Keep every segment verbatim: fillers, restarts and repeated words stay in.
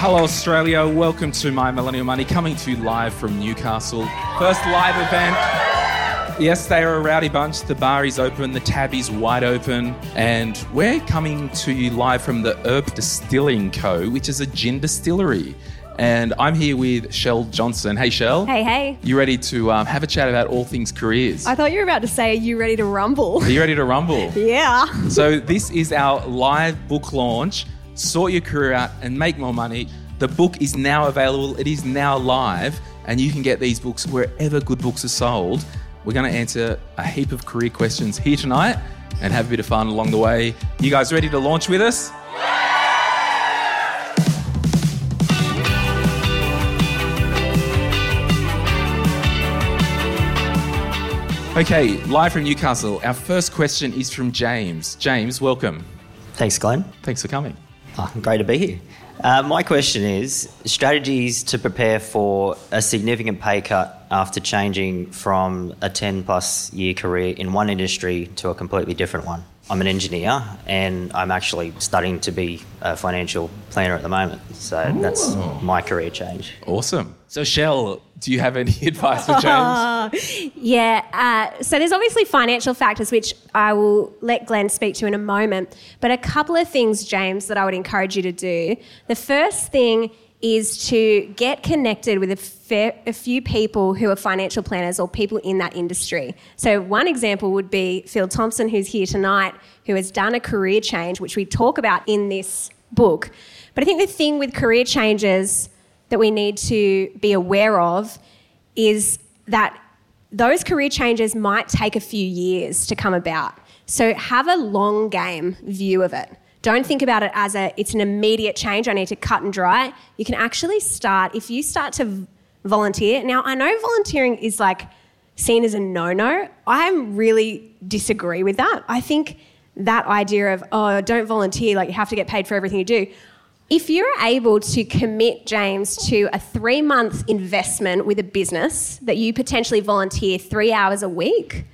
Hello Australia, welcome to My Millennial Money, coming to you live from Newcastle. First live event. Yes, they are a rowdy bunch. The bar is open, the tab is wide open, and we're coming to you live from the Earp Distilling Co, which is a gin distillery. And I'm here with Shel Johnson. Hey, Shel. Hey, hey. You ready to um, have a chat about all things careers? I thought you were about to say, are you ready to rumble? Are you ready to rumble? Yeah. So this is our live book launch, Sort Your Career Out and Make More Money. The book is now available. It is now live, and you can get these books wherever good books are sold. We're going to answer a heap of career questions here tonight and have a bit of fun along the way. You guys ready to launch with us? Yeah! Okay, live from Newcastle. Our first question is from James. James, welcome. Thanks, Glenn. Thanks for coming. Oh, great to be here. Uh, my question is, strategies to prepare for a significant pay cut after changing from a ten plus year career in one industry to a completely different one. I'm an engineer and I'm actually studying to be a financial planner at the moment. So Ooh. That's my career change. Awesome. So Shel, do you have any advice for James? Oh, yeah. Uh, so there's obviously financial factors, which I will let Glenn speak to in a moment. But a couple of things, James, that I would encourage you to do. The first thing is to get connected with a, fair, a few people who are financial planners or people in that industry. So one example would be Phil Thompson, who's here tonight, who has done a career change, which we talk about in this book. But I think the thing with career changes that we need to be aware of is that those career changes might take a few years to come about. So have a long game view of it. Don't think about it as a, it's an immediate change, I need to cut and dry. You can actually start, if you start to volunteer. Now, I know volunteering is like seen as a no-no. I really disagree with that. I think that idea of, oh, don't volunteer, like you have to get paid for everything you do. If you're able to commit, James, to a three-month investment with a business that you potentially volunteer three hours a week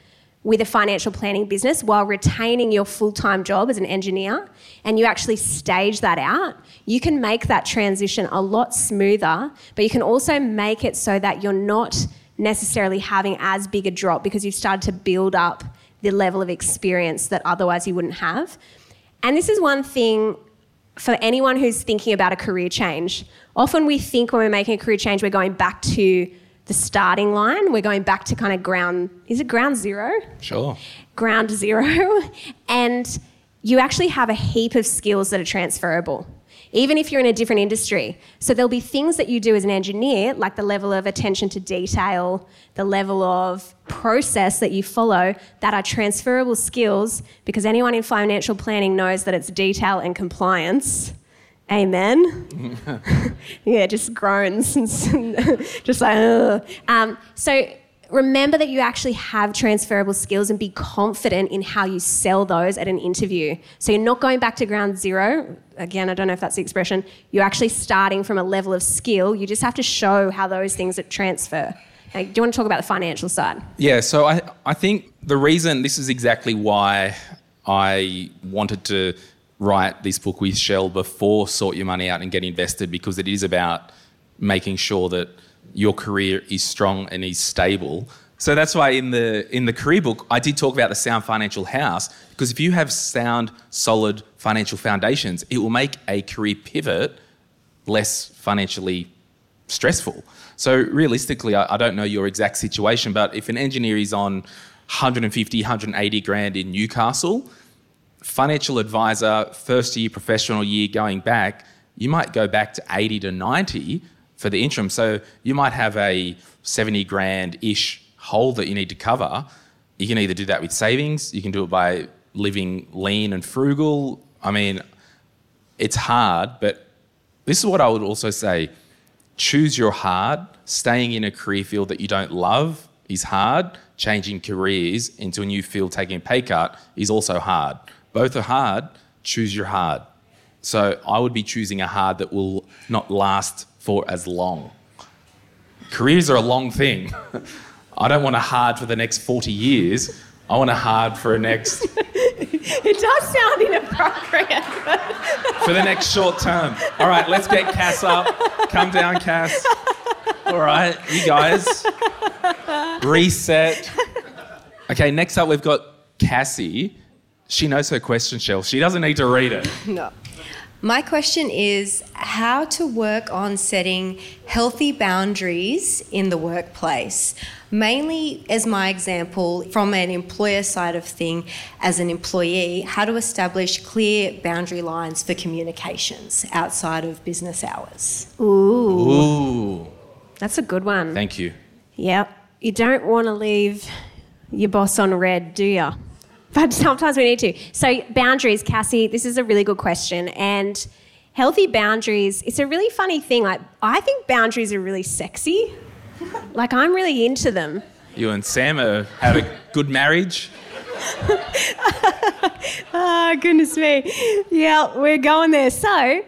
with a financial planning business while retaining your full-time job as an engineer, and you actually stage that out, you can make that transition a lot smoother, but you can also make it so that you're not necessarily having as big a drop because you've started to build up the level of experience that otherwise you wouldn't have. And this is one thing for anyone who's thinking about a career change. Often we think when we're making a career change, we're going back to the starting line, we're going back to kind of ground, is it ground zero? Sure. Ground zero. And you actually have a heap of skills that are transferable, even if you're in a different industry. So there'll be things that you do as an engineer, like the level of attention to detail, the level of process that you follow, that are transferable skills, because anyone in financial planning knows that it's detail and compliance. Amen. Yeah, just groans and just like, ugh. Um, so remember that you actually have transferable skills and be confident in how you sell those at an interview. So you're not going back to ground zero. Again, I don't know if that's the expression. You're actually starting from a level of skill. You just have to show how those things that transfer. Now, do you want to talk about the financial side? Yeah, so I, I think the reason this is exactly why I wanted to write this book with Shel before Sort Your Money Out and Get Invested, because it is about making sure that your career is strong and is stable. So that's why in the in the career book, I did talk about the sound financial house, because if you have sound, solid financial foundations, it will make a career pivot less financially stressful. So realistically, I, I don't know your exact situation, but if an engineer is on one fifty, one eighty grand in Newcastle, financial advisor, first year, professional year going back, you might go back to eighty to ninety. for the interim. So you might have a seventy grand-ish hole that you need to cover. You can either do that with savings, you can do it by living lean and frugal. I mean, it's hard, but this is what I would also say. Choose your hard. Staying in a career field that you don't love is hard. Changing careers into a new field, taking a pay cut, is also hard. Both are hard. Choose your hard. So I would be choosing a hard that will not last for as long. Careers are a long thing. I don't want a hard for the next forty years. I want a hard for a next... It does sound inappropriate. For the next short term. All right, let's get Cass up. Come down, Cass. All right, you guys. Reset. Okay, next up we've got Cassie. She knows her question, Shel. She doesn't need to read it. No. My question is how to work on setting healthy boundaries in the workplace, mainly as my example from an employer side of thing as an employee, how to establish clear boundary lines for communications outside of business hours. Ooh. Ooh. That's a good one. Thank you. Yep. You don't want to leave your boss on red, do you? But sometimes we need to. So boundaries, Cassie, this is a really good question. And healthy boundaries, it's a really funny thing. Like, I think boundaries are really sexy. Like, I'm really into them. You and Sam are, have a good marriage? Oh, goodness me. Yeah, we're going there. So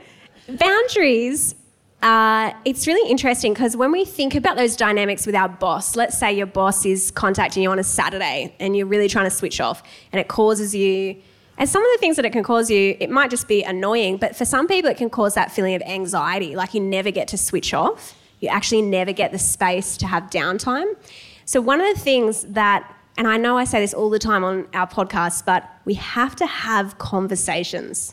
boundaries, uh, it's really interesting because when we think about those dynamics with our boss, let's say your boss is contacting you on a Saturday and you're really trying to switch off and it causes you... And some of the things that it can cause you, it might just be annoying, but for some people it can cause that feeling of anxiety, like you never get to switch off. You actually never get the space to have downtime. So one of the things that, and I know I say this all the time on our podcast, but we have to have conversations.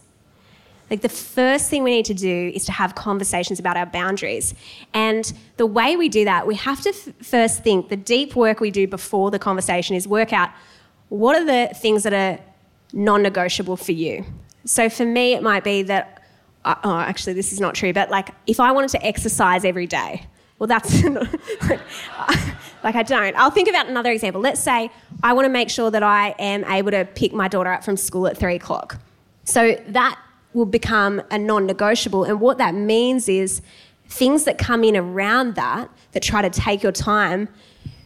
Like the first thing we need to do is to have conversations about our boundaries. And the way we do that, we have to f- first think, the deep work we do before the conversation is work out what are the things that are non-negotiable for you. So for me, it might be that, uh, oh, actually, this is not true, but like if I wanted to exercise every day, well, that's, like I don't. I'll think about another example. Let's say I want to make sure that I am able to pick my daughter up from school at three o'clock. So that will become a non-negotiable. And what that means is things that come in around that, that try to take your time,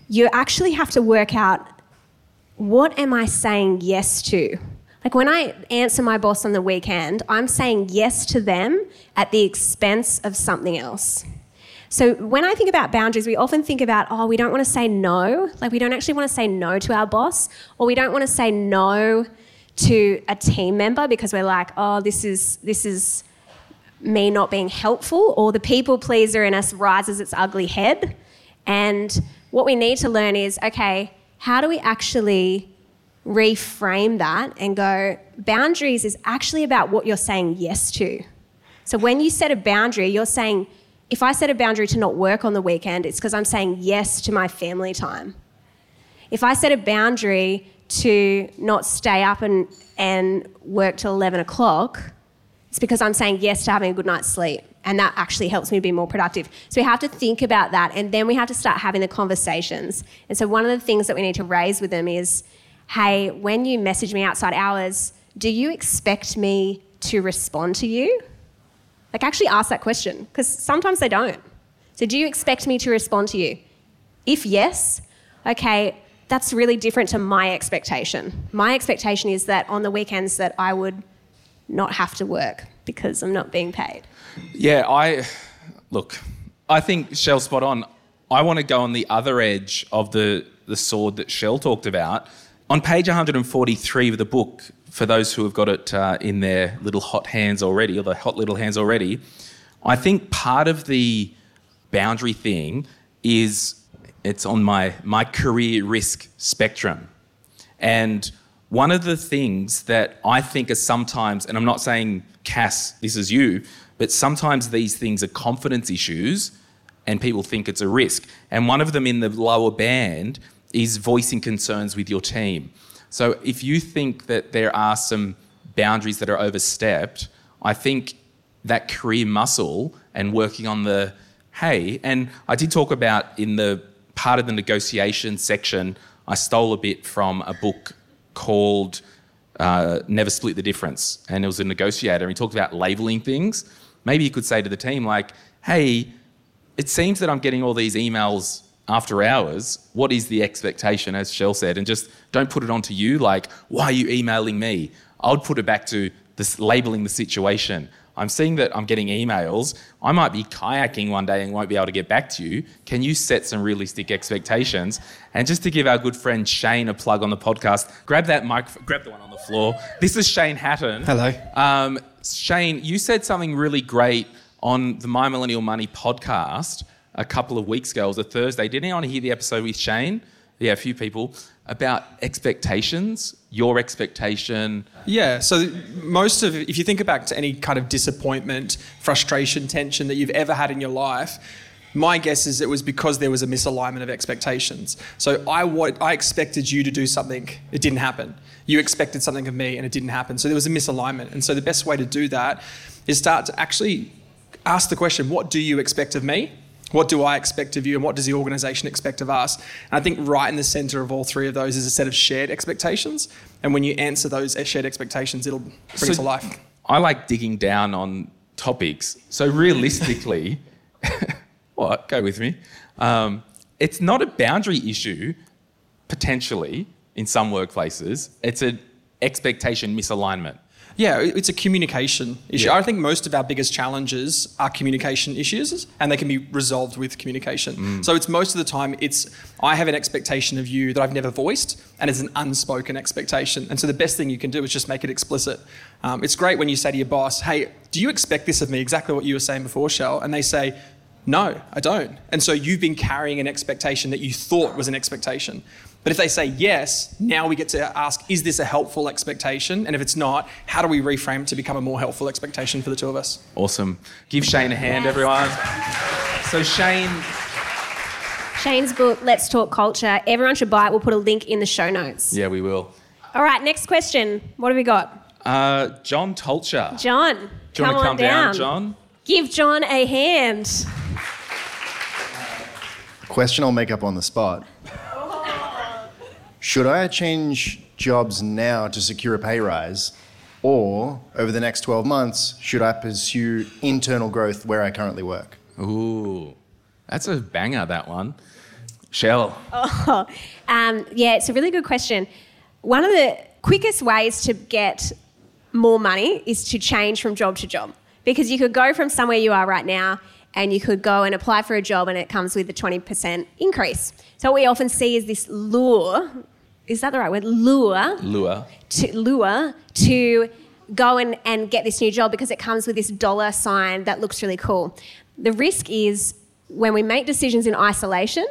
you actually have to work out, what am I saying yes to? Like when I answer my boss on the weekend, I'm saying yes to them at the expense of something else. So when I think about boundaries, we often think about, oh, we don't want to say no. Like we don't actually want to say no to our boss, or we don't want to say no to a team member because we're like, oh, this is this is me not being helpful, or the people pleaser in us rises its ugly head. And what we need to learn is, okay, how do we actually reframe that and go, boundaries is actually about what you're saying yes to. So when you set a boundary, you're saying, if I set a boundary to not work on the weekend, it's because I'm saying yes to my family time. If I set a boundary to not stay up and, and work till eleven o'clock, it's because I'm saying yes to having a good night's sleep. And that actually helps me be more productive. So we have to think about that, and then we have to start having the conversations. And so one of the things that we need to raise with them is, hey, when you message me outside hours, do you expect me to respond to you? Like actually ask that question, because sometimes they don't. So do you expect me to respond to you? If yes, okay, that's really different to my expectation. My expectation is that on the weekends that I would not have to work because I'm not being paid. Yeah, I, look, I think Shel's spot on. I want to go on the other edge of the, the sword that Shel talked about. On page one forty-three of the book, for those who have got it uh, in their little hot hands already, or the hot little hands already, I think part of the boundary thing is it's on my, my career risk spectrum. And one of the things that I think are sometimes, and I'm not saying, Cass, this is you, but sometimes these things are confidence issues and people think it's a risk. And one of them in the lower band is voicing concerns with your team. So if you think that there are some boundaries that are overstepped, I think that career muscle and working on the hey, and I did talk about in the part of the negotiation section, I stole a bit from a book called uh, Never Split the Difference. And it was a negotiator. He talked about labeling things. Maybe you could say to the team, like, hey, it seems that I'm getting all these emails after hours. What is the expectation, as Shel said? And just don't put it onto you, like, why are you emailing me? I'll put it back to this labeling the situation. I'm seeing that I'm getting emails. I might be kayaking one day and won't be able to get back to you. Can you set some realistic expectations? And just to give our good friend Shane a plug on the podcast, grab that mic, grab the one on the floor. This is Shane Hatton. Hello. Um, Shane, you said something really great on the My Millennial Money podcast a couple of weeks ago. It was a Thursday. Did anyone hear the episode with Shane? Yeah, a few people. About expectations, your expectation. Yeah, so most of, if you think back to any kind of disappointment, frustration, tension that you've ever had in your life, my guess is it was because there was a misalignment of expectations. So I, wa- I expected you to do something, it didn't happen. You expected something of me and it didn't happen. So there was a misalignment. And so the best way to do that is start to actually ask the question, what do you expect of me? What do I expect of you, and what does the organisation expect of us? And I think right in the centre of all three of those is a set of shared expectations. And when you answer those shared expectations, it'll bring so it to life. I like digging down on topics. So realistically, what? Go with me. Um, it's not a boundary issue, potentially, in some workplaces. It's an expectation misalignment. Yeah, it's a communication issue. Yeah. I think most of our biggest challenges are communication issues, and they can be resolved with communication. Mm. So it's most of the time, it's I have an expectation of you that I've never voiced, and it's an unspoken expectation. And so the best thing you can do is just make it explicit. Um, it's great when you say to your boss, hey, do you expect this of me? Exactly what you were saying before, Shel. And they say, no, I don't. And so you've been carrying an expectation that you thought was an expectation. But if they say yes, now we get to ask, is this a helpful expectation? And if it's not, how do we reframe it to become a more helpful expectation for the two of us? Awesome. Give Shane a hand, everyone. So Shane... Shane's book, Let's Talk Culture. Everyone should buy it. We'll put a link in the show notes. Yeah, we will. All right, next question. What have we got? Uh, John Tolcher. John, do you come want to come down. down, John? Give John a hand. Question I'll make up on the spot. Should I change jobs now to secure a pay rise, or over the next twelve months, should I pursue internal growth where I currently work? Ooh, that's a banger, that one. Shel. Oh, um, yeah, it's a really good question. One of the quickest ways to get more money is to change from job to job, because you could go from somewhere you are right now and you could go and apply for a job and it comes with a twenty percent increase. So what we often see is this lure, is that the right word? Lure. Lure. To, lure to go and, and get this new job because it comes with this dollar sign that looks really cool. The risk is when we make decisions in isolation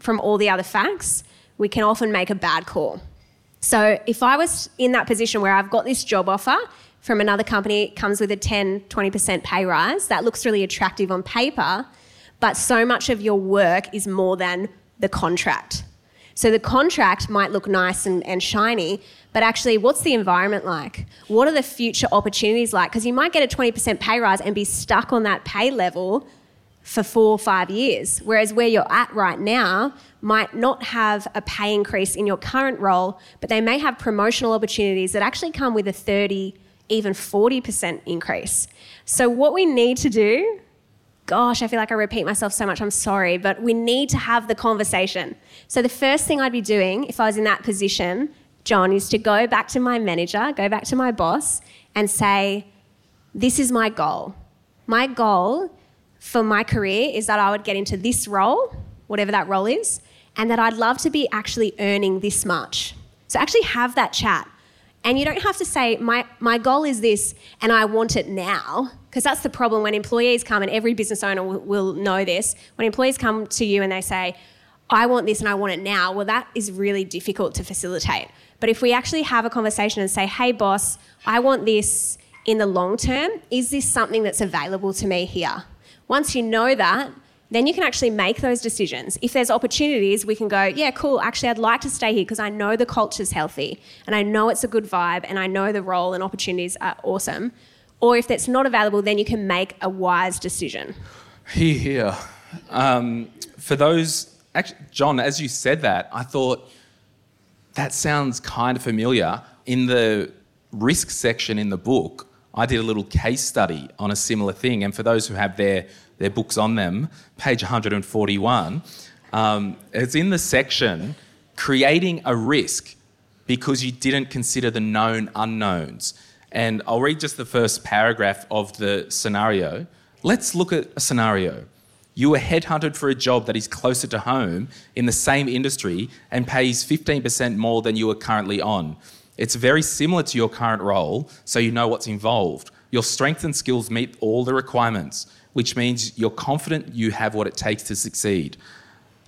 from all the other facts, we can often make a bad call. So if I was in that position where I've got this job offer from another company, it comes with a ten, twenty percent pay rise, that looks really attractive on paper, but so much of your work is more than the contract. So the contract might look nice and, and shiny, but actually what's the environment like? What are the future opportunities like? Because you might get a twenty percent pay rise and be stuck on that pay level for four or five years, whereas where you're at right now might not have a pay increase in your current role, but they may have promotional opportunities that actually come with a thirty, even forty percent increase. So what we need to do, gosh, I feel like I repeat myself so much, I'm sorry, but we need to have the conversation. So the first thing I'd be doing if I was in that position, John, is to go back to my manager, go back to my boss and say, this is my goal. My goal for my career is that I would get into this role, whatever that role is, and that I'd love to be actually earning this much. So actually have that chat. And you don't have to say, my, my goal is this and I want it now, because that's the problem when employees come, and every business owner will, will know this. When employees come to you and they say, I want this and I want it now, well, that is really difficult to facilitate. But if we actually have a conversation and say, hey, boss, I want this in the long term. Is this something that's available to me here? Once you know that, then you can actually make those decisions. If there's opportunities, we can go, yeah, cool, actually I'd like to stay here because I know the culture's healthy and I know it's a good vibe and I know the role and opportunities are awesome. Or if that's not available, then you can make a wise decision. Hear, hear. Um, for those, actually, John, as you said that, I thought that sounds kind of familiar. In the risk section in the book, I did a little case study on a similar thing. And for those who have their, their books on them, page one forty-one, um, it's in the section, creating a risk because you didn't consider the known unknowns. And I'll read just the first paragraph of the scenario. Let's look at a scenario. You were headhunted for a job that is closer to home in the same industry and pays fifteen percent more than you are currently on. It's very similar to your current role, so you know what's involved. Your strengths and skills meet all the requirements, which means you're confident you have what it takes to succeed.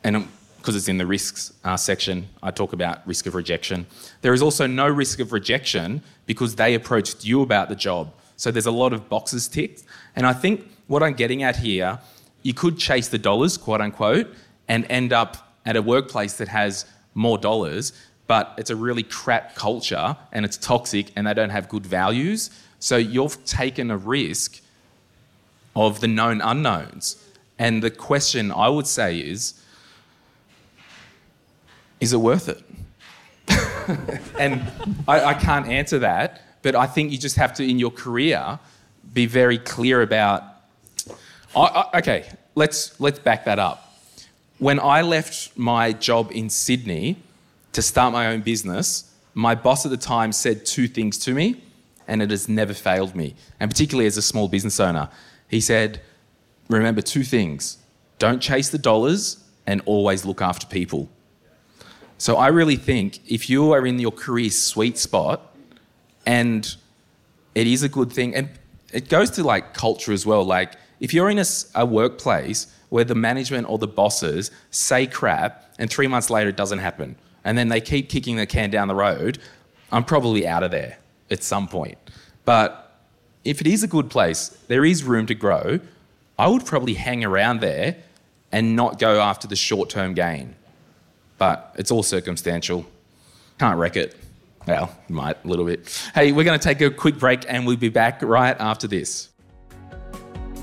And because it's in the risks uh, section, I talk about risk of rejection. There is also no risk of rejection because they approached you about the job. So there's a lot of boxes ticked. And I think what I'm getting at here, you could chase the dollars, quote unquote, and end up at a workplace that has more dollars, but it's a really crap culture and it's toxic and they don't have good values. So you've taken a risk of the known unknowns. And the question I would say is, is it worth it? And I, I can't answer that, but I think you just have to, in your career, be very clear about, I, I, okay, let's let's back that up. When I left my job in Sydney to start my own business, my boss at the time said two things to me, and it has never failed me, and particularly as a small business owner. He said, remember two things, don't chase the dollars and always look after people. So I really think if you are in your career sweet spot, and it is a good thing, and it goes to like culture as well. Like if you're in a, a workplace where the management or the bosses say crap and three months later it doesn't happen, and then they keep kicking the can down the road, I'm probably out of there at some point. But if it is a good place, there is room to grow, I would probably hang around there and not go after the short-term gain. But it's all circumstantial. Can't wreck it. Well, might a little bit. Hey, we're going to take a quick break and we'll be back right after this.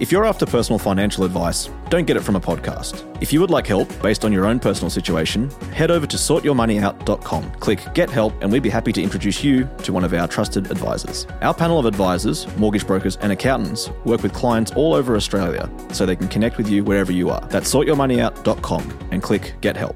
If you're after personal financial advice, don't get it from a podcast. If you would like help based on your own personal situation, head over to sort your money out dot com, click Get Help, and we'd be happy to introduce you to one of our trusted advisors. Our panel of advisors, mortgage brokers, and accountants work with clients all over Australia so they can connect with you wherever you are. That's sort your money out dot com and click Get Help.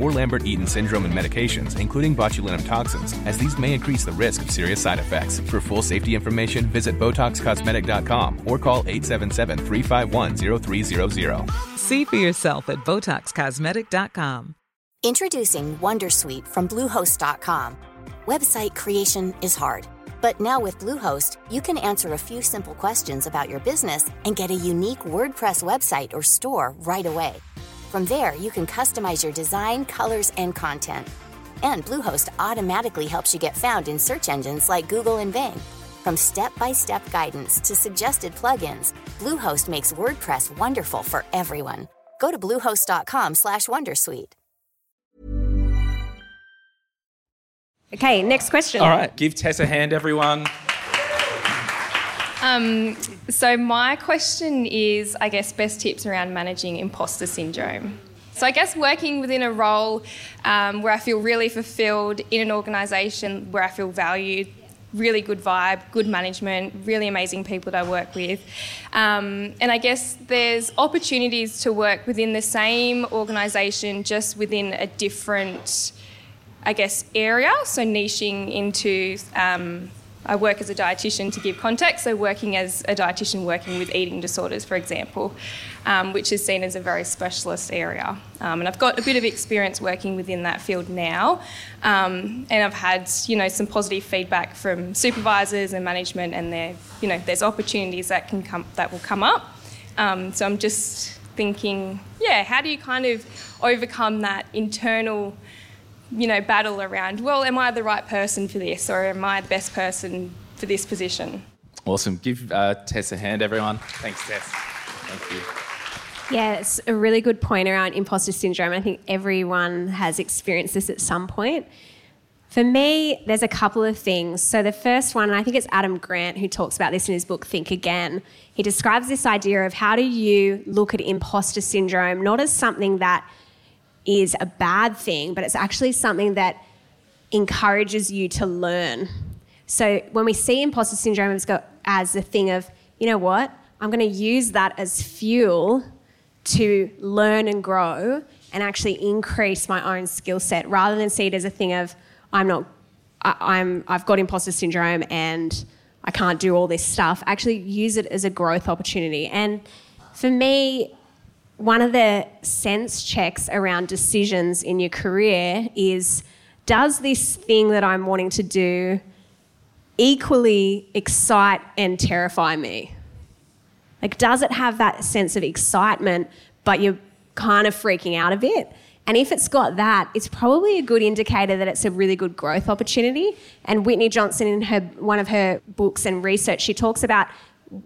or Lambert-Eaton syndrome and medications, including botulinum toxins, as these may increase the risk of serious side effects. For full safety information, visit Botox Cosmetic dot com or call eight seven seven, three five one, zero three zero zero. See for yourself at Botox Cosmetic dot com. Introducing Wondersuite from Bluehost dot com. Website creation is hard, but now with Bluehost, you can answer a few simple questions about your business and get a unique WordPress website or store right away. From there, you can customize your design, colors, and content. And Bluehost automatically helps you get found in search engines like Google and Bing. From step-by-step guidance to suggested plugins, Bluehost makes WordPress wonderful for everyone. Go to Bluehost dot com slash Wondersuite. Okay, next question. All right, give Tess a hand, everyone. Um, so my question is, I guess, best tips around managing imposter syndrome. So I guess working within a role um, where I feel really fulfilled, in an organisation where I feel valued, really good vibe, good management, really amazing people that I work with. Um, and I guess there's opportunities to work within the same organisation, just within a different, I guess, area, so niching into um, I work as a dietitian, to give context, so working as a dietitian working with eating disorders, for example, um, which is seen as a very specialist area. Um, and I've got a bit of experience working within that field now, um, and I've had, you know, some positive feedback from supervisors and management, and there, you know, there's opportunities that can come, that will come up. Um, so I'm just thinking, yeah, how do you kind of overcome that internal, you know, battle around, well, am I the right person for this, or am I the best person for this position? Awesome. Give uh, Tess a hand, everyone. Thanks, Tess. Thank you. Yeah, it's a really good point around imposter syndrome. I think everyone has experienced this at some point. For me, there's a couple of things. So the first one, and I think it's Adam Grant who talks about this in his book, Think Again. He describes this idea of how do you look at imposter syndrome, not as something that is a bad thing, but it's actually something that encourages you to learn. So when we see imposter syndrome as the thing of, you know what, I'm going to use that as fuel to learn and grow and actually increase my own skill set, rather than see it as a thing of, I'm not, I, I'm, I've got imposter syndrome and I can't do all this stuff. Actually use it as a growth opportunity. And for me, one of the sense checks around decisions in your career is, does this thing that I'm wanting to do equally excite and terrify me? Like, does it have that sense of excitement, but you're kind of freaking out a bit? And if it's got that, it's probably a good indicator that it's a really good growth opportunity. And Whitney Johnson, in her one of her books and research, she talks about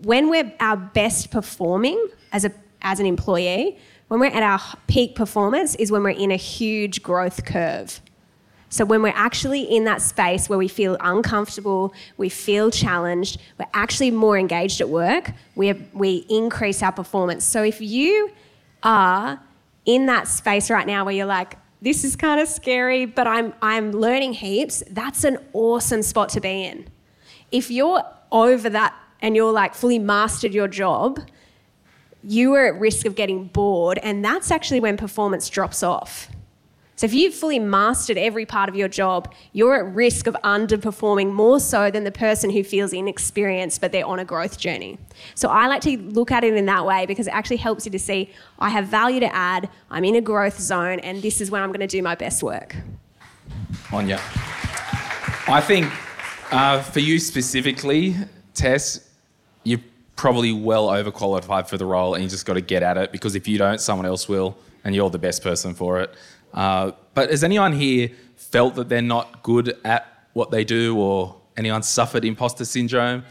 when we're our best performing as a as an employee, when we're at our peak performance is when we're in a huge growth curve. So when we're actually in that space where we feel uncomfortable, we feel challenged, we're actually more engaged at work, we have, we increase our performance. So if you are in that space right now where you're like, this is kind of scary, but I'm I'm learning heaps, that's an awesome spot to be in. If you're over that and you're like fully mastered your job, you are at risk of getting bored, and that's actually when performance drops off. So if you've fully mastered every part of your job, you're at risk of underperforming more so than the person who feels inexperienced but they're on a growth journey. So I like to look at it in that way, because it actually helps you to see, I have value to add, I'm in a growth zone, and this is when I'm going to do my best work. Anya, I think uh, for you specifically, Tess, you've probably well overqualified for the role, and you just got to get at it, because if you don't, someone else will, and you're the best person for it. Uh, but has anyone here felt that they're not good at what they do, or anyone suffered imposter syndrome?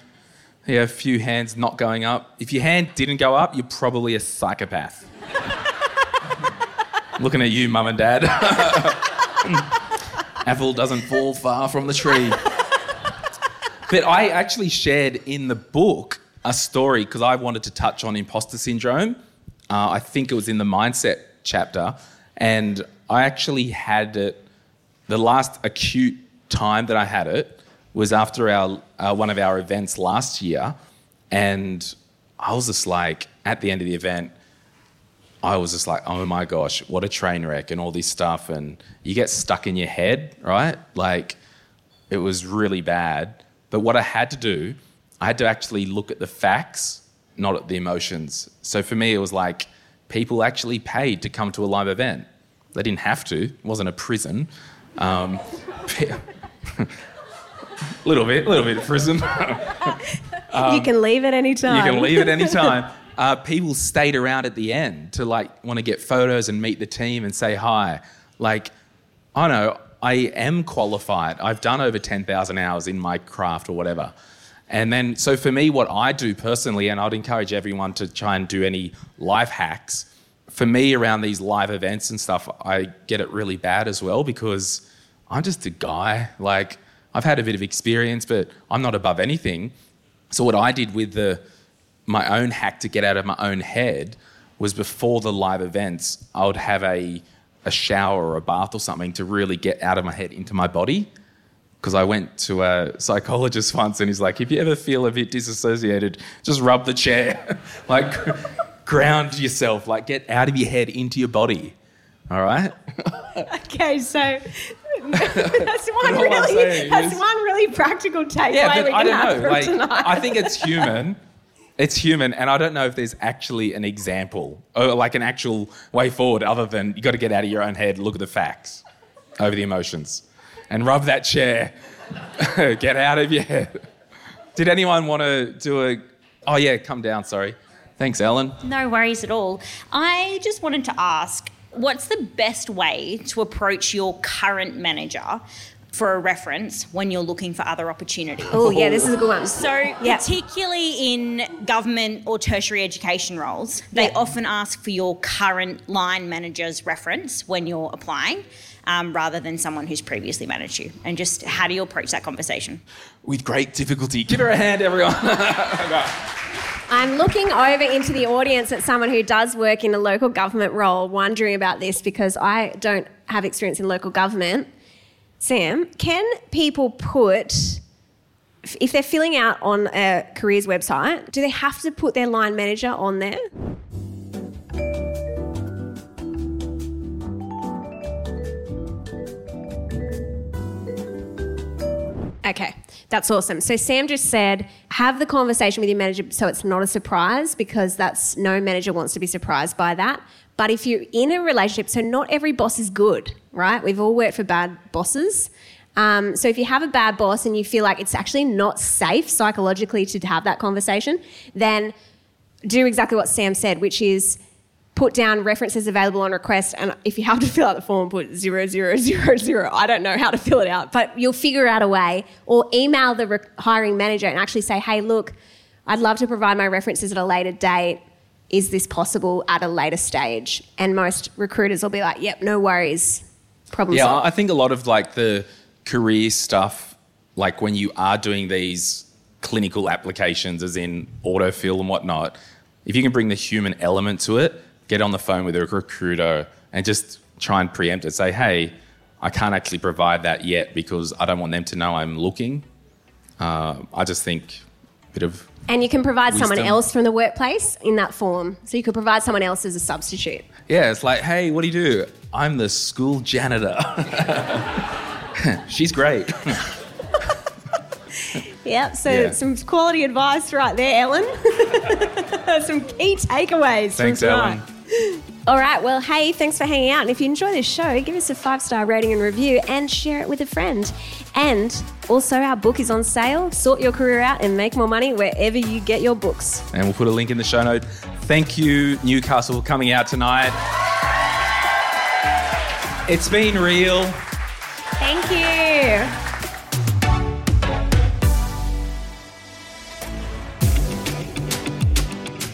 Yeah, a few hands not going up. If your hand didn't go up, you're probably a psychopath. Looking at you, Mum and Dad. Apple doesn't fall far from the tree. But I actually shared in the book a story, because I wanted to touch on imposter syndrome. Uh, I think it was in the mindset chapter. And I actually had it, the last acute time that I had it was after our uh, one of our events last year. And I was just like, at the end of the event, I was just like, oh my gosh, what a train wreck and all this stuff. And you get stuck in your head, right? Like, it was really bad. But what I had to do, I had to actually look at the facts, not at the emotions. So for me, it was like, people actually paid to come to a live event. They didn't have to. It wasn't a prison. Um, little bit, little bit of prison. um, you can leave at any time. You can leave at any time. Uh, people stayed around at the end to like want to get photos and meet the team and say hi. Like, I know I am qualified. I've done over ten thousand hours in my craft or whatever. And then, so for me, what I do personally, and I'd encourage everyone to try and do any life hacks. For me, around these live events and stuff, I get it really bad as well, because I'm just a guy. Like, I've had a bit of experience, but I'm not above anything. So what I did with the my own hack to get out of my own head was, before the live events, I would have a, a shower or a bath or something to really get out of my head into my body. Because I went to a psychologist once, and he's like, if you ever feel a bit disassociated, just rub the chair. Like, ground yourself. Like, get out of your head into your body. All right? Okay, so that's one really that's is, one really practical takeaway yeah, we can I don't have know, from like, tonight. I think it's human. It's human, and I don't know if there's actually an example or like an actual way forward other than you got to get out of your own head, look at the facts over the emotions, and rub that chair. Get out of your head. Did anyone want to do a... Oh, yeah, come down, sorry. Thanks, Ellen. No worries at all. I just wanted to ask, what's the best way to approach your current manager for a reference when you're looking for other opportunities? Oh, yeah, this is a good one. So yeah. particularly in government or tertiary education roles, they yeah. often ask for your current line manager's reference when you're applying, um, rather than someone who's previously managed you. And just how do you approach that conversation? With great difficulty. Give her a hand, everyone. I'm looking over into the audience at someone who does work in a local government role, wondering about this because I don't have experience in local government. Sam, can people put, if they're filling out on a careers website, do they have to put their line manager on there? Okay, that's awesome. So Sam just said, have the conversation with your manager so it's not a surprise, because that's no manager wants to be surprised by that. But if you're in a relationship, so not every boss is good, right? We've all worked for bad bosses. Um, so if you have a bad boss and you feel like it's actually not safe psychologically to have that conversation, then do exactly what Sam said, which is put down references available on request. And if you have to fill out the form, put zero, zero, zero, zero. I don't know how to fill it out, but you'll figure out a way. Or email the re- hiring manager and actually say, hey, look, I'd love to provide my references at a later date. Is this possible at a later stage? And most recruiters will be like, yep, no worries. Problem yeah, solved. I think a lot of like the career stuff, like when you are doing these clinical applications as in autofill and whatnot, if you can bring the human element to it, get on the phone with a recruiter and just try and preempt it. Say, hey, I can't actually provide that yet because I don't want them to know I'm looking. Uh, I just think a bit of... And you can provide wisdom. Someone else from the workplace in that form. So you could provide someone else as a substitute. Yeah, it's like, hey, what do you do? I'm the school janitor. She's great. Yep, so yeah. Some quality advice right there, Ellen. Some key takeaways. Thanks, from Ellen. All right, well, hey, thanks for hanging out. And if you enjoy this show, give us a five-star rating and review and share it with a friend. And also our book is on sale. Sort Your Career Out and Make More Money wherever you get your books. And we'll put a link in the show note. Thank you, Newcastle, for coming out tonight. It's been real. Thank you.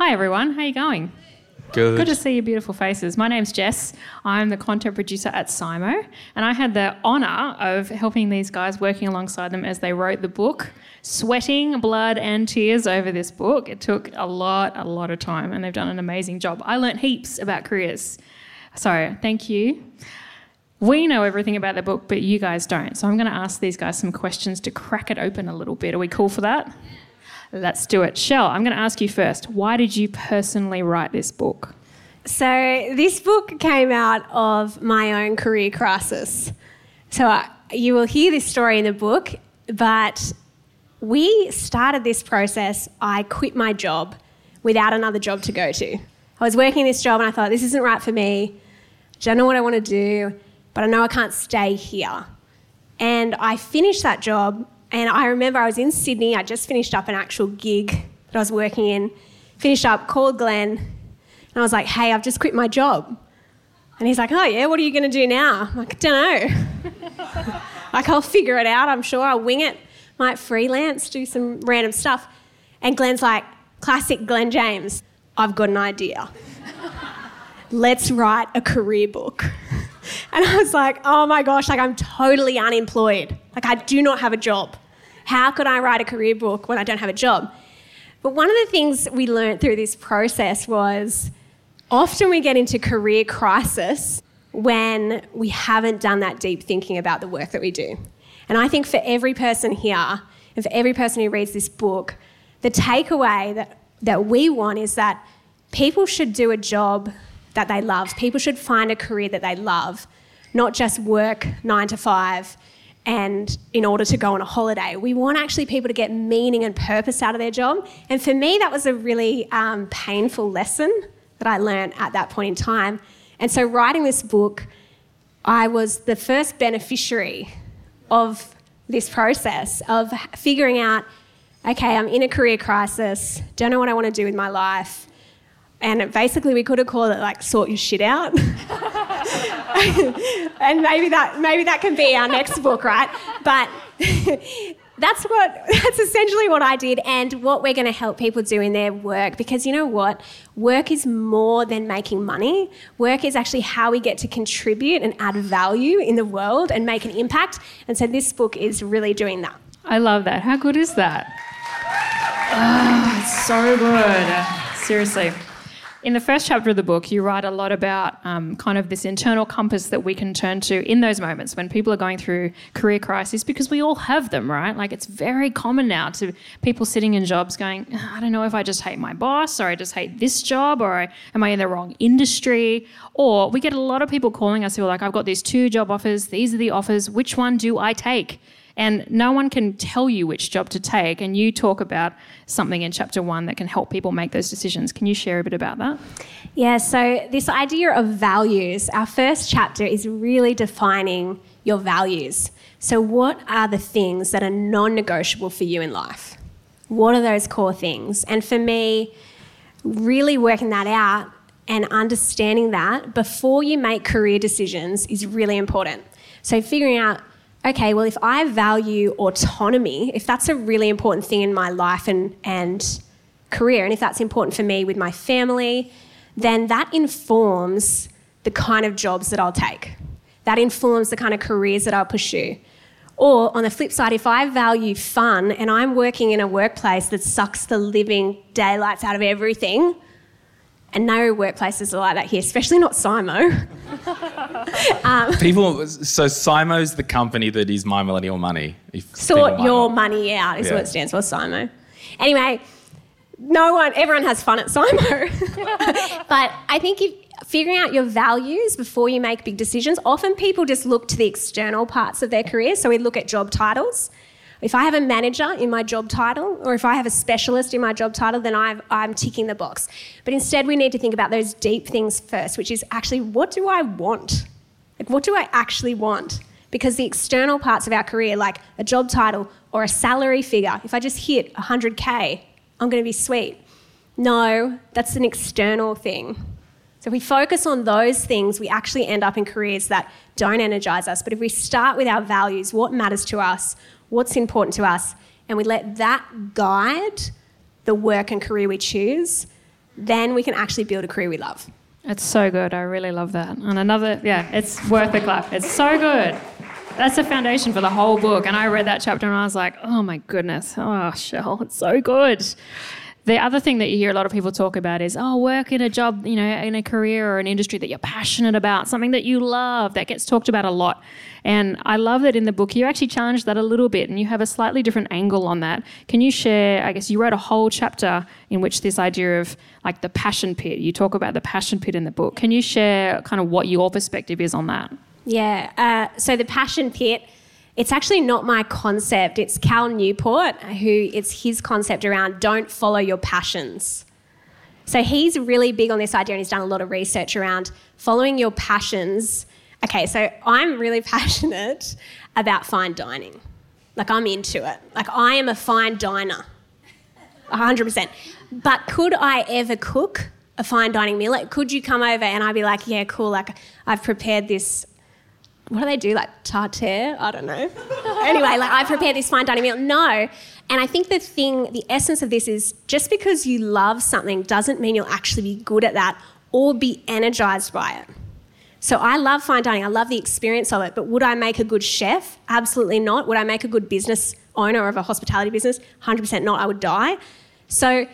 Hi everyone, how are you going? Good. Good to see your beautiful faces. My name's Jess. I'm the content producer at SIMO, and I had the honour of helping these guys, working alongside them as they wrote the book, sweating blood and tears over this book. It took a lot, a lot of time, and they've done an amazing job. I learnt heaps about careers. So thank you. We know everything about the book, but you guys don't. So I'm going to ask these guys some questions to crack it open a little bit. Are we cool for that? Let's do it. Shel, I'm going to ask you first, why did you personally write this book? So this book came out of my own career crisis. So I, you will hear this story in the book, but we started this process. I quit my job without another job to go to. I was working this job and I thought, this isn't right for me. I don't know what I want to do, but I know I can't stay here. And I finished that job, and I remember I was in Sydney. I just finished up an actual gig that I was working in, finished up, called Glenn, and I was like, hey, I've just quit my job. And he's like, oh, yeah, what are you going to do now? I'm like, I don't know. Like, I'll figure it out, I'm sure. I'll wing it. Might freelance, do some random stuff. And Glenn's like, classic Glenn James, I've got an idea. Let's write a career book. And I was like, oh, my gosh, like, I'm totally unemployed. Like, I do not have a job. How could I write a career book when I don't have a job? But one of the things we learned through this process was often we get into career crisis when we haven't done that deep thinking about the work that we do. And I think for every person here and for every person who reads this book, the takeaway that, that we want is that people should do a job that they love. People should find a career that they love, not just work nine to five and in order to go on a holiday. We want actually people to get meaning and purpose out of their job. And for me, that was a really um, painful lesson that I learned at that point in time. And so writing this book, I was the first beneficiary of this process of figuring out, okay, I'm in a career crisis, don't know what I want to do with my life. And basically we could have called it like, sort your shit out. And maybe that maybe that can be our next book, right? But that's what that's essentially what I did and what we're going to help people do in their work, because you know what? Work is more than making money. Work is actually how we get to contribute and add value in the world and make an impact. And so this book is really doing that. I love that. How good is that? Oh, it's so good. Seriously. In the first chapter of the book, you write a lot about um, kind of this internal compass that we can turn to in those moments when people are going through career crises, because we all have them, right? Like, it's very common now to people sitting in jobs going, I don't know if I just hate my boss, or I just hate this job, or I, am I in the wrong industry? Or we get a lot of people calling us who are like, I've got these two job offers. These are the offers. Which one do I take? And no one can tell you which job to take. And you talk about something in chapter one that can help people make those decisions. Can you share a bit about that? Yeah, so this idea of values, our first chapter is really defining your values. So what are the things that are non-negotiable for you in life? What are those core things? And for me, really working that out and understanding that before you make career decisions is really important. So figuring out, okay, well, if I value autonomy, if that's a really important thing in my life and, and career, and if that's important for me with my family, then that informs the kind of jobs that I'll take. That informs the kind of careers that I'll pursue. Or on the flip side, if I value fun and I'm working in a workplace that sucks the living daylights out of everything, and no workplaces are like that here, especially not SIMO. um, People, so SIMO's the company that is My Millennial Money. If sort your money out is yeah. what it stands for, SIMO. Anyway, no one, everyone has fun at SIMO. But I think if, figuring out your values before you make big decisions, often people just look to the external parts of their career. So we look at job titles. If I have a manager in my job title, or if I have a specialist in my job title, then I've, I'm ticking the box. But instead we need to think about those deep things first, which is actually, what do I want? Like, what do I actually want? Because the external parts of our career, like a job title or a salary figure, if I just hit one hundred K, I'm going to be sweet. No, that's an external thing. So if we focus on those things, we actually end up in careers that don't energise us. But if we start with our values, what matters to us, what's important to us, and we let that guide the work and career we choose, then we can actually build a career we love. It's so good. I really love that. And another, yeah, it's worth a clap. It's so good. That's the foundation for the whole book. And I read that chapter and I was like, oh my goodness. Oh, Shel, it's so good. The other thing that you hear a lot of people talk about is, oh, work in a job, you know, in a career or an industry that you're passionate about, something that you love. That gets talked about a lot. And I love that in the book you actually challenge that a little bit and you have a slightly different angle on that. Can you share, I guess you wrote a whole chapter in which this idea of like the passion pit, you talk about the passion pit in the book. Can you share kind of what your perspective is on that? Yeah, uh, so the passion pit, it's actually not my concept. It's Cal Newport, who it's his concept around don't follow your passions. So he's really big on this idea and he's done a lot of research around following your passions Okay, so I'm really passionate about fine dining. Like, I'm into it. Like, I am a fine diner, one hundred percent. But could I ever cook a fine dining meal? Like, could you come over and I'd be like, yeah, cool, like, I've prepared this, what do they do, like tartare? I don't know. Anyway, like, I've prepared this fine dining meal. No. And I think the thing, the essence of this is just because you love something doesn't mean you'll actually be good at that or be energised by it. So I love fine dining. I love the experience of it. But would I make a good chef? Absolutely not. Would I make a good business owner of a hospitality business? one hundred percent not. I would die. So,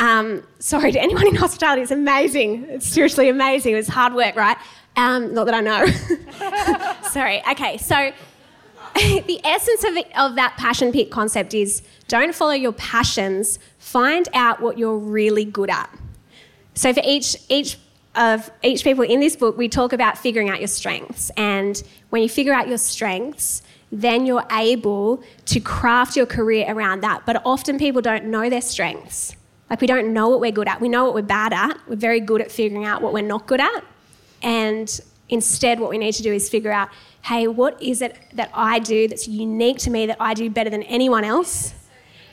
um, sorry to anyone in hospitality. It's amazing. It's seriously amazing. It's hard work, right? Um, not that I know. Sorry. Okay. So the essence of, it, of that passion pit concept is don't follow your passions. Find out what you're really good at. So for each each of each people in this book, we talk about figuring out your strengths. And when you figure out your strengths, then you're able to craft your career around that. But often people don't know their strengths. Like, we don't know what we're good at. We know what we're bad at. We're very good at figuring out what we're not good at. And instead, what we need to do is figure out, hey, what is it that I do that's unique to me that I do better than anyone else?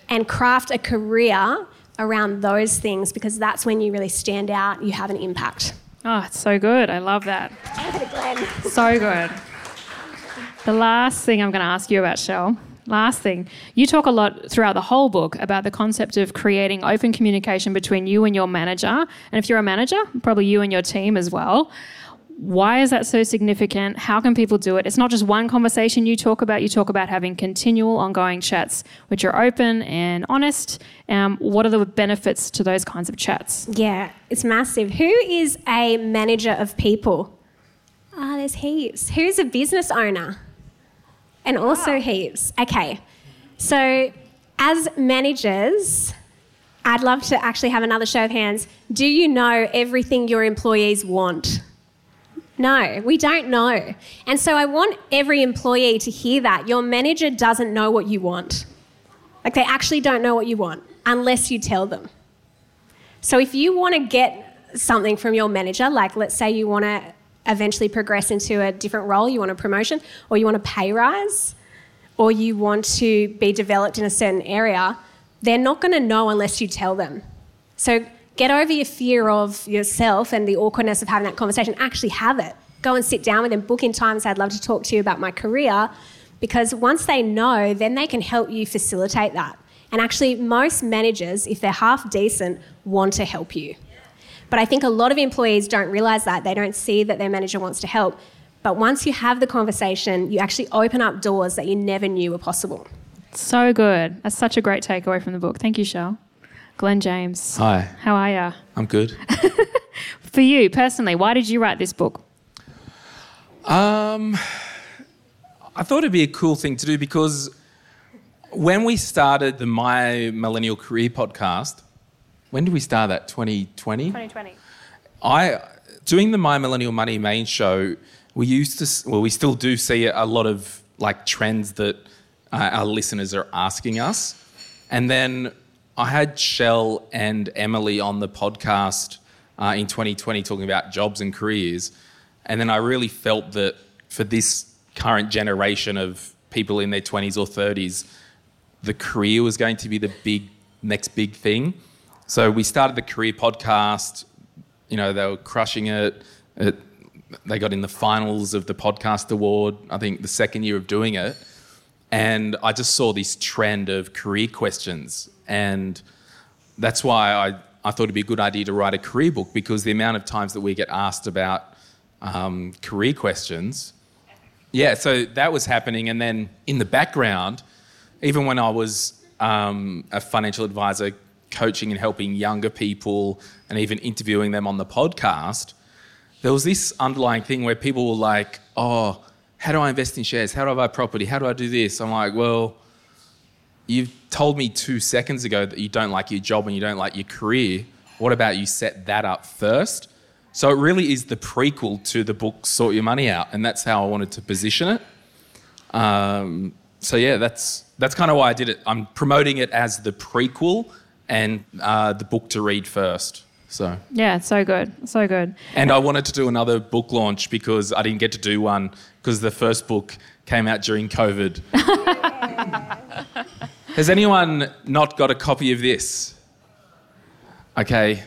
And craft a career around those things, because that's when you really stand out, you have an impact. Oh, it's so good. I love that. Over to Glenn. So good. The last thing I'm going to ask you about, Shel, last thing, you talk a lot throughout the whole book about the concept of creating open communication between you and your manager. And if you're a manager, probably you and your team as well. Why is that so significant? How can people do it? It's not just one conversation you talk about. You talk about having continual ongoing chats, which are open and honest. Um, what are the benefits to those kinds of chats? Yeah, it's massive. Who is a manager of people? Ah, oh, there's heaps. Who's a business owner? And also wow. heaps. Okay. So as managers, I'd love to actually have another show of hands. Do you know everything your employees want? No, we don't know. And so I want every employee to hear that. Your manager doesn't know what you want. Like, they actually don't know what you want unless you tell them. So if you want to get something from your manager, like, let's say you want to eventually progress into a different role, you want a promotion, or you want a pay rise, or you want to be developed in a certain area, they're not going to know unless you tell them. So get over your fear of yourself and the awkwardness of having that conversation. Actually have it. Go and sit down with them. Book in time. Say, I'd love to talk to you about my career. Because once they know, then they can help you facilitate that. And actually, most managers, if they're half decent, want to help you. But I think a lot of employees don't realise that. They don't see that their manager wants to help. But once you have the conversation, you actually open up doors that you never knew were possible. So good. That's such a great takeaway from the book. Thank you, Shel. Glenn James. Hi. How are you? I'm good. For you personally, why did you write this book? Um, I thought it'd be a cool thing to do, because when we started the My Millennial Career podcast, when did we start that? twenty twenty twenty twenty I doing the My Millennial Money main show, we used to, well, we still do see a lot of like trends that uh, our listeners are asking us. And then I had Shel and Emily on the podcast uh, in twenty twenty talking about jobs and careers. And then I really felt that for this current generation of people in their twenties or thirties, the career was going to be the big next big thing. So we started the career podcast. You know, they were crushing it. it they got in the finals of the podcast award, I think the second year of doing it. And I just saw this trend of career questions. And that's why I, I thought it'd be a good idea to write a career book, because the amount of times that we get asked about um, career questions. Yeah, so that was happening. And then in the background, even when I was um, a financial advisor coaching and helping younger people and even interviewing them on the podcast, there was this underlying thing where people were like, oh, how do I invest in shares? How do I buy property? How do I do this? I'm like, well, you've told me two seconds ago that you don't like your job and you don't like your career. What about you set that up first? So it really is the prequel to the book, Sort Your Money Out. And that's how I wanted to position it. Um, so yeah, that's that's kind of why I did it. I'm promoting it as the prequel and uh, the book to read first. So yeah, so good, so good. And I wanted to do another book launch because I didn't get to do one because the first book came out during COVID. Has anyone not got a copy of this? Okay,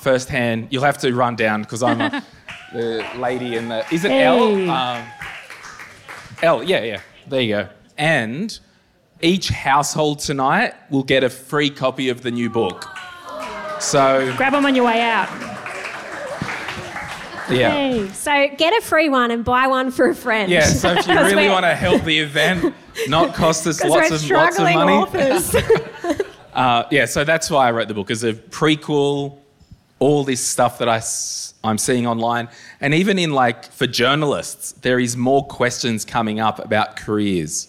first hand. You'll have to run down because I'm a, the lady in the... Is it hey. Elle? Um, Elle, yeah, yeah. There you go. And each household tonight will get a free copy of the new book. So grab them on your way out. Yeah. Hey, so get a free one and buy one for a friend. Yeah. So if you really want to help the event, not cost us lots of lots of money. Authors. uh, yeah. So that's why I wrote the book as a prequel. All this stuff that I s- I'm seeing online, and even in like for journalists, there is more questions coming up about careers.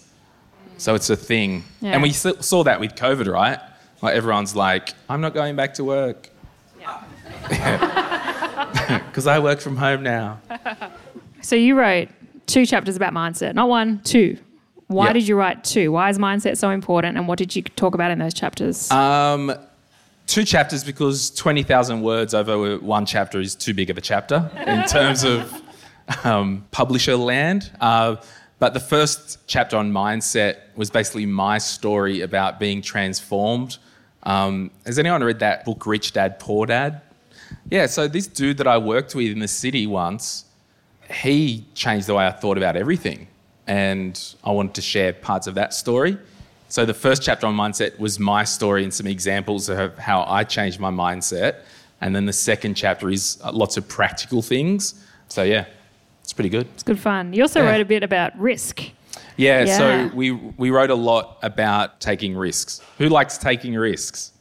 So it's a thing, yeah. And we s- saw that with COVID, right? Like everyone's like, I'm not going back to work. Yeah. Because I work from home now. So you wrote two chapters about mindset, not one, two. Why yep. did you write two? Why is mindset so important and what did you talk about in those chapters? Um, two chapters because twenty thousand words over one chapter is too big of a chapter in terms of um, publisher land. Uh, But the first chapter on mindset was basically my story about being transformed. Um, has anyone read that book, Rich Dad, Poor Dad? Yeah, so this dude that I worked with in the city once, he changed the way I thought about everything. And I wanted to share parts of that story. So the first chapter on mindset was my story and some examples of how I changed my mindset. And then the second chapter is lots of practical things. So yeah. It's pretty good. It's good fun. You also yeah. wrote a bit about risk. Yeah, yeah, so we we wrote a lot about taking risks. Who likes taking risks?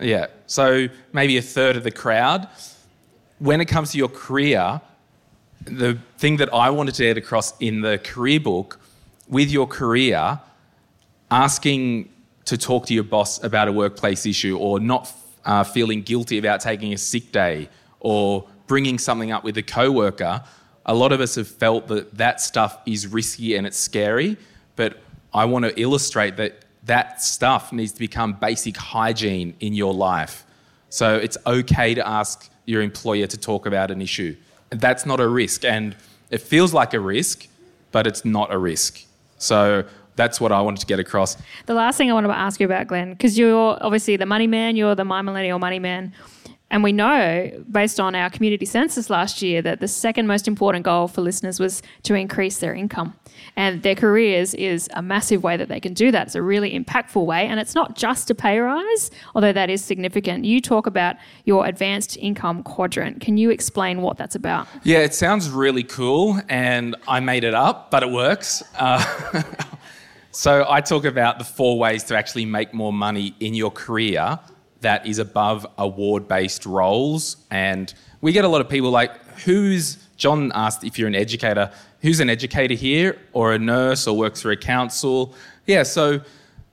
Yeah, so maybe a third of the crowd. When it comes to your career, the thing that I wanted to get across in the career book, with your career, asking to talk to your boss about a workplace issue or not uh, feeling guilty about taking a sick day or bringing something up with a coworker. A lot of us have felt that that stuff is risky and it's scary, but I want to illustrate that that stuff needs to become basic hygiene in your life. So it's okay to ask your employer to talk about an issue. That's not a risk, and it feels like a risk, but it's not a risk. So that's what I wanted to get across. The last thing I wanted to ask you about, Glenn, because you're obviously the money man, you're the My Millennial Money Man. And we know, based on our community census last year, that the second most important goal for listeners was to increase their income. And their careers is a massive way that they can do that. It's a really impactful way. And it's not just a pay rise, although that is significant. You talk about your advanced income quadrant. Can you explain what that's about? Yeah, it sounds really cool. And I made it up, but it works. Uh, so I talk about the four ways to actually make more money in your career that is above award-based roles. And we get a lot of people like, who's, John asked if you're an educator, who's an educator here or a nurse or works for a council? Yeah, so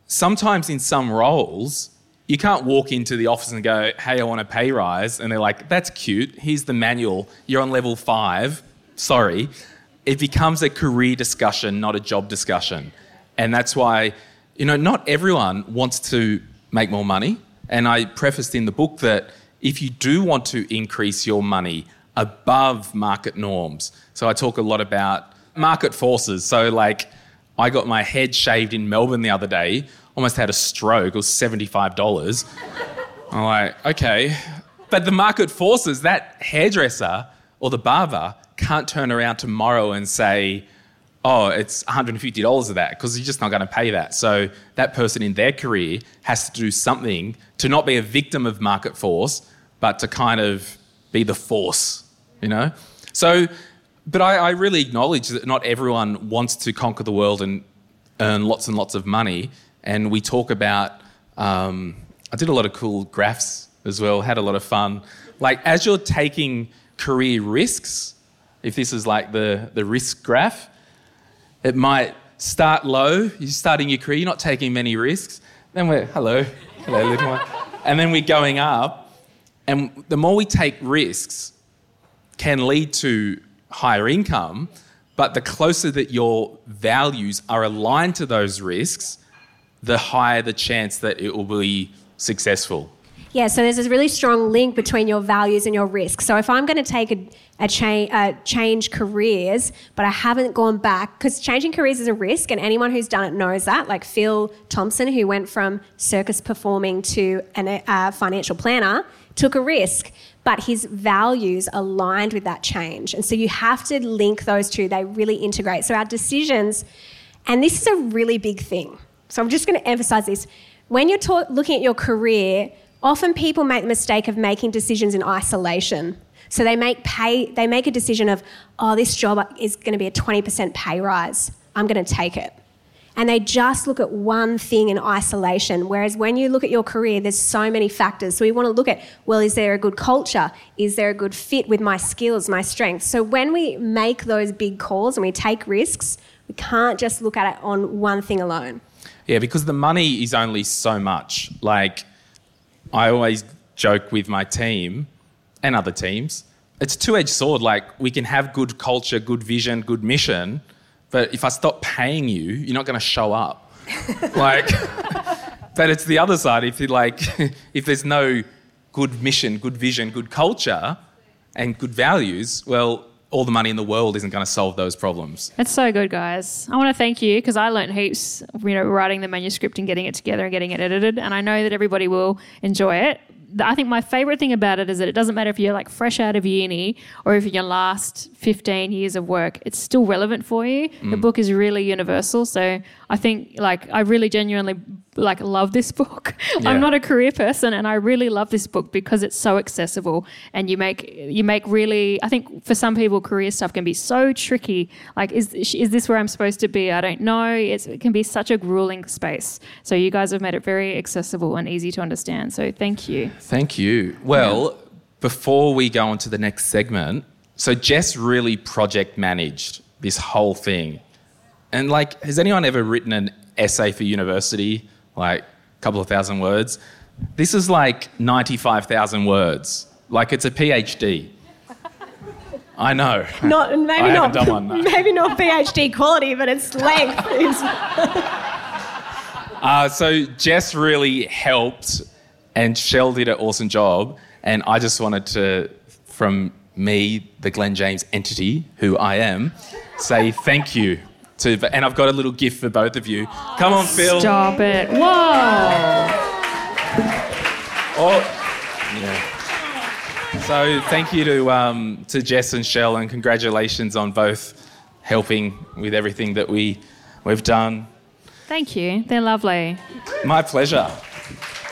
sometimes in some roles, you can't walk into the office and go, hey, I want a pay rise. And they're like, that's cute. Here's the manual. You're on level five. Sorry. It becomes a career discussion, not a job discussion. And that's why, you know, not everyone wants to make more money. And I prefaced in the book that if you do want to increase your money above market norms, so I talk a lot about market forces. So like I got my head shaved in Melbourne the other day, almost had a stroke, it was seventy-five dollars. I'm like, okay. But the market forces, that hairdresser or the barber can't turn around tomorrow and say, oh, it's one hundred fifty dollars of that because you're just not going to pay that. So that person in their career has to do something to not be a victim of market force, but to kind of be the force, you know? So, but I, I really acknowledge that not everyone wants to conquer the world and earn lots and lots of money. And we talk about, um, I did a lot of cool graphs as well, had a lot of fun. Like as you're taking career risks, if this is like the, the risk graph, it might start low. You're starting your career. You're not taking many risks. Then we're, hello. Hello, little one. And then we're going up. And the more we take risks can lead to higher income, but the closer that your values are aligned to those risks, the higher the chance that it will be successful. Yeah, so there's a really strong link between your values and your risk. So if I'm going to take a, a, cha- a change careers, but I haven't gone back, because changing careers is a risk, and anyone who's done it knows that, like Phil Thompson, who went from circus performing to a uh, financial planner, took a risk, but his values aligned with that change. And so you have to link those two. They really integrate. So our decisions, and this is a really big thing, so I'm just going to emphasise this. When you're ta- looking at your career, often people make the mistake of making decisions in isolation. So they make pay. They make a decision of, oh, this job is going to be a twenty percent pay rise. I'm going to take it. And they just look at one thing in isolation, whereas when you look at your career, there's so many factors. So we want to look at, well, is there a good culture? Is there a good fit with my skills, my strengths? So when we make those big calls and we take risks, we can't just look at it on one thing alone. Yeah, because the money is only so much. Like, I always joke with my team and other teams, it's a two-edged sword. Like, we can have good culture, good vision, good mission, but if I stop paying you, you're not going to show up. Like, but it's the other side. If you like, if there's no good mission, good vision, good culture, and good values, well, all the money in the world isn't going to solve those problems. That's so good, guys. I want to thank you, because I learned heaps, you know, writing the manuscript and getting it together and getting it edited. And I know that everybody will enjoy it. I think my favourite thing about it is that it doesn't matter if you're like fresh out of uni or if you're your last fifteen years of work, it's still relevant for you. Mm. The book is really universal. So I think like I really genuinely like love this book. Yeah. I'm not a career person and I really love this book because it's so accessible and you make you make really, I think for some people career stuff can be so tricky. Like is is this where I'm supposed to be? I don't know. It's, it can be such a grueling space. So you guys have made it very accessible and easy to understand. So thank you. Thank you. Well, yeah. Before we go on to the next segment, so Jess really project managed this whole thing. And like, has anyone ever written an essay for university? Like a couple of thousand words. This is like ninety-five thousand words. Like it's a PhD. I know. Not maybe I not done one, no. Maybe not PhD quality, but it's length. uh, so Jess really helped. And Shel did an awesome job. And I just wanted to, from me, the Glenn James entity, who I am, say thank you. To, and I've got a little gift for both of you. Come on, Phil. Stop it. Whoa. Oh, yeah. So thank you to um, to Jess and Shel, and congratulations on both helping with everything that we, we've done. Thank you. They're lovely. My pleasure.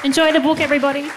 Enjoy the book, everybody.